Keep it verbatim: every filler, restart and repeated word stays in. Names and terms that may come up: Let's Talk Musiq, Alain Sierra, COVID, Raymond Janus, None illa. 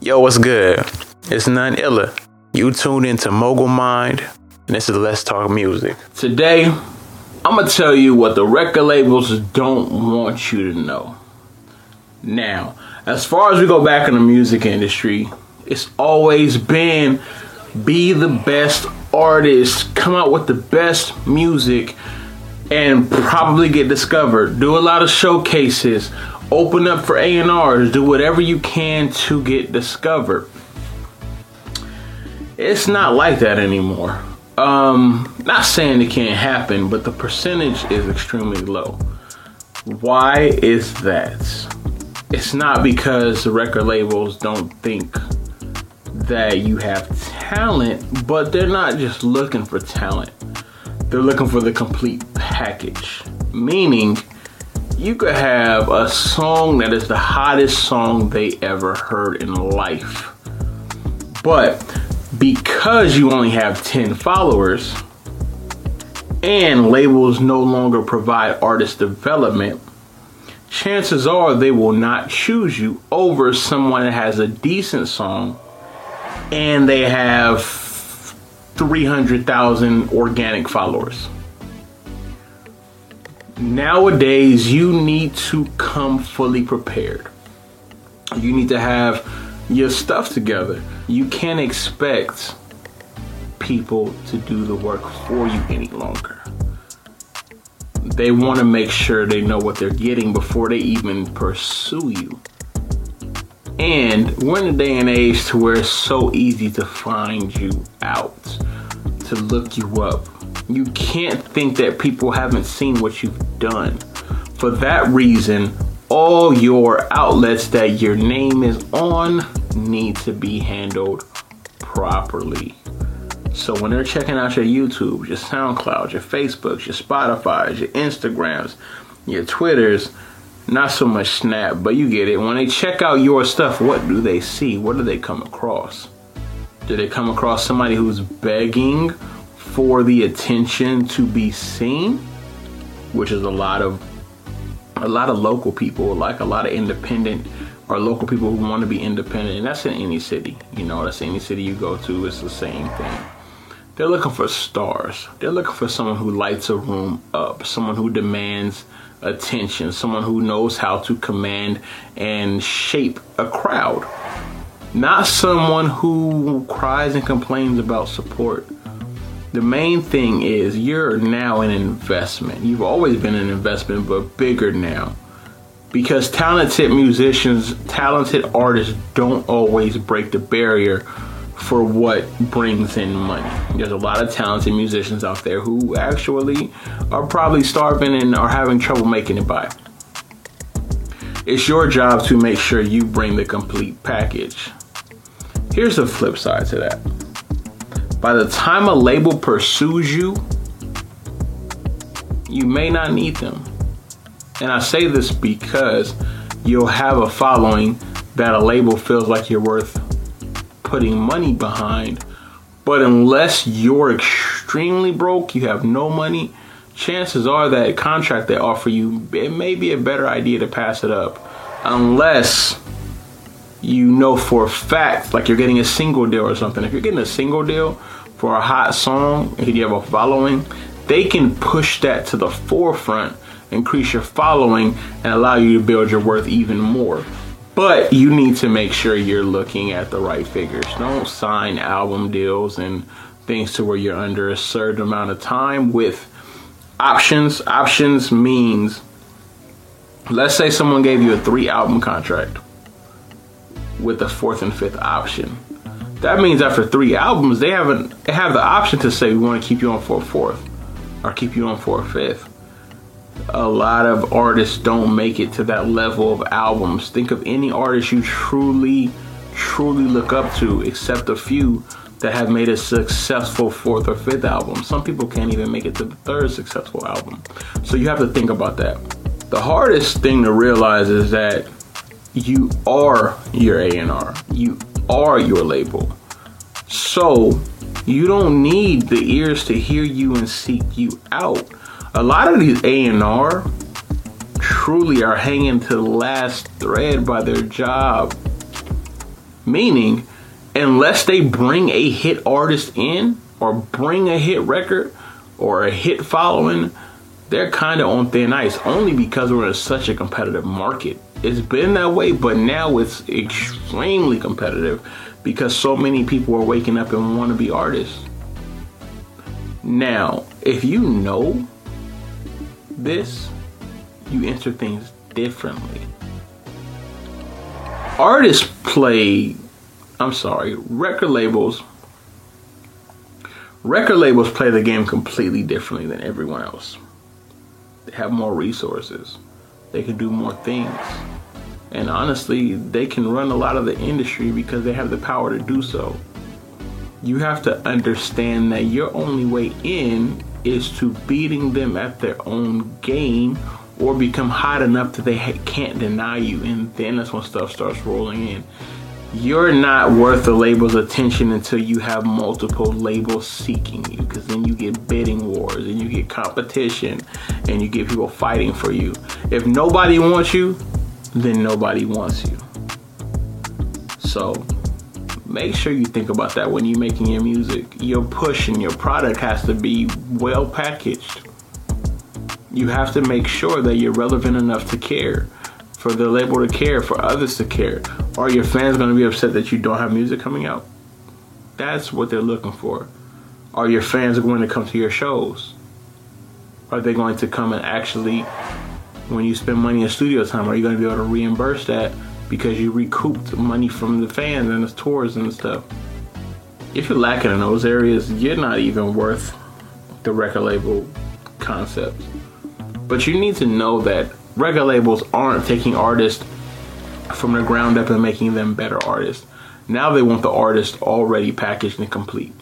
Yo, what's good? It's None Illa. You tuned into Mogul Mined, and this is Let's Talk Music. Today, I'm going to tell you what the record labels don't want you to know. Now, as far as we go back in the music industry, it's always been be the best artist, come out with the best music, and probably get discovered. Do a lot of showcases. Open up for A and R's. Do whatever you can to get discovered. It's not like that anymore. Um, not saying it can't happen, but the percentage is extremely low. Why is that? It's not because the record labels don't think that you have talent, but they're not just looking for talent. They're looking for the complete package. Meaning, you could have a song that is the hottest song they ever heard in life. But because you only have ten followers and labels no longer provide artist development, chances are they will not choose you over someone that has a decent song and they have three hundred thousand organic followers. Nowadays, you need to come fully prepared. You need to have your stuff together. You can't expect people to do the work for you any longer. They want to make sure they know what they're getting before they even pursue you. And we're in a day and age to where it's so easy to find you out, to look you up. You can't think that people haven't seen what you've done. For that reason, all your outlets that your name is on need to be handled properly. So when they're checking out your YouTube, your SoundCloud, your Facebooks, your Spotifys, your Instagrams, your Twitters, not so much Snap, but you get it. When they check out your stuff, what do they see? What do they come across? Do they come across somebody who's begging for the attention to be seen? Which is a lot of a lot of local people, like a lot of independent or local people who want to be independent. And that's in any city. You know, that's any city you go to. It's the same thing. They're looking for stars. They're looking for someone who lights a room up, someone who demands attention, someone who knows how to command and shape a crowd. Not someone who cries and complains about support. The main thing is you're now an investment. You've always been an investment, but bigger now. Because talented musicians, talented artists don't always break the barrier for what brings in money. There's a lot of talented musicians out there who actually are probably starving and are having trouble making it by. It's your job to make sure you bring the complete package. Here's the flip side to that. By the time a label pursues you, you may not need them. And I say this because you'll have a following that a label feels like you're worth putting money behind, but unless you're extremely broke, you have no money, chances are that contract they offer you, it may be a better idea to pass it up, unless you know for a fact, like you're getting a single deal or something. If you're getting a single deal for a hot song, if you have a following, they can push that to the forefront, increase your following, and allow you to build your worth even more. But you need to make sure you're looking at the right figures. Don't sign album deals and things to where you're under a certain amount of time with options. Options means, let's say someone gave you a three album contract with a fourth and fifth option. That means after three albums, they haven't they have the option to say, we want to keep you on for a fourth or keep you on for a fifth. A lot of artists don't make it to that level of albums. Think of any artist you truly, truly look up to, except a few that have made a successful fourth or fifth album. Some people can't even make it to the third successful album. So you have to think about that. The hardest thing to realize is that you are your A and R. You are your label. So you don't need the ears to hear you and seek you out. A lot of these A and R truly are hanging to the last thread by their job. Meaning, unless they bring a hit artist in or bring a hit record or a hit following, they're kind of on thin ice, only because we're in such a competitive market. It's been that way, but now it's extremely competitive because so many people are waking up and want to be artists. Now, if you know this, you enter things differently. Artists play, I'm sorry, record labels, record labels play the game completely differently than everyone else. They have more resources. They can do more things. And honestly, they can run a lot of the industry because they have the power to do so. You have to understand that your only way in is to beating them at their own game or become hot enough that they ha- can't deny you. And then that's when stuff starts rolling in. You're not worth the label's attention until you have multiple labels seeking you, because then you get bidding wars and you get competition and you get people fighting for you. If nobody wants you, then nobody wants you. So make sure you think about that when you're making your music. Your push and your product has to be well packaged. You have to make sure that you're relevant enough to care, for the label to care, for others to care. Are your fans going to be upset that you don't have music coming out? That's what they're looking for. Are your fans going to come to your shows? Are they going to come and actually, when you spend money in studio time, are you going to be able to reimburse that because you recouped money from the fans and the tours and stuff? If you're lacking in those areas, you're not even worth the record label concept. But you need to know that record labels aren't taking artists from the ground up and making them better artists. Now they want the artist already packaged and complete.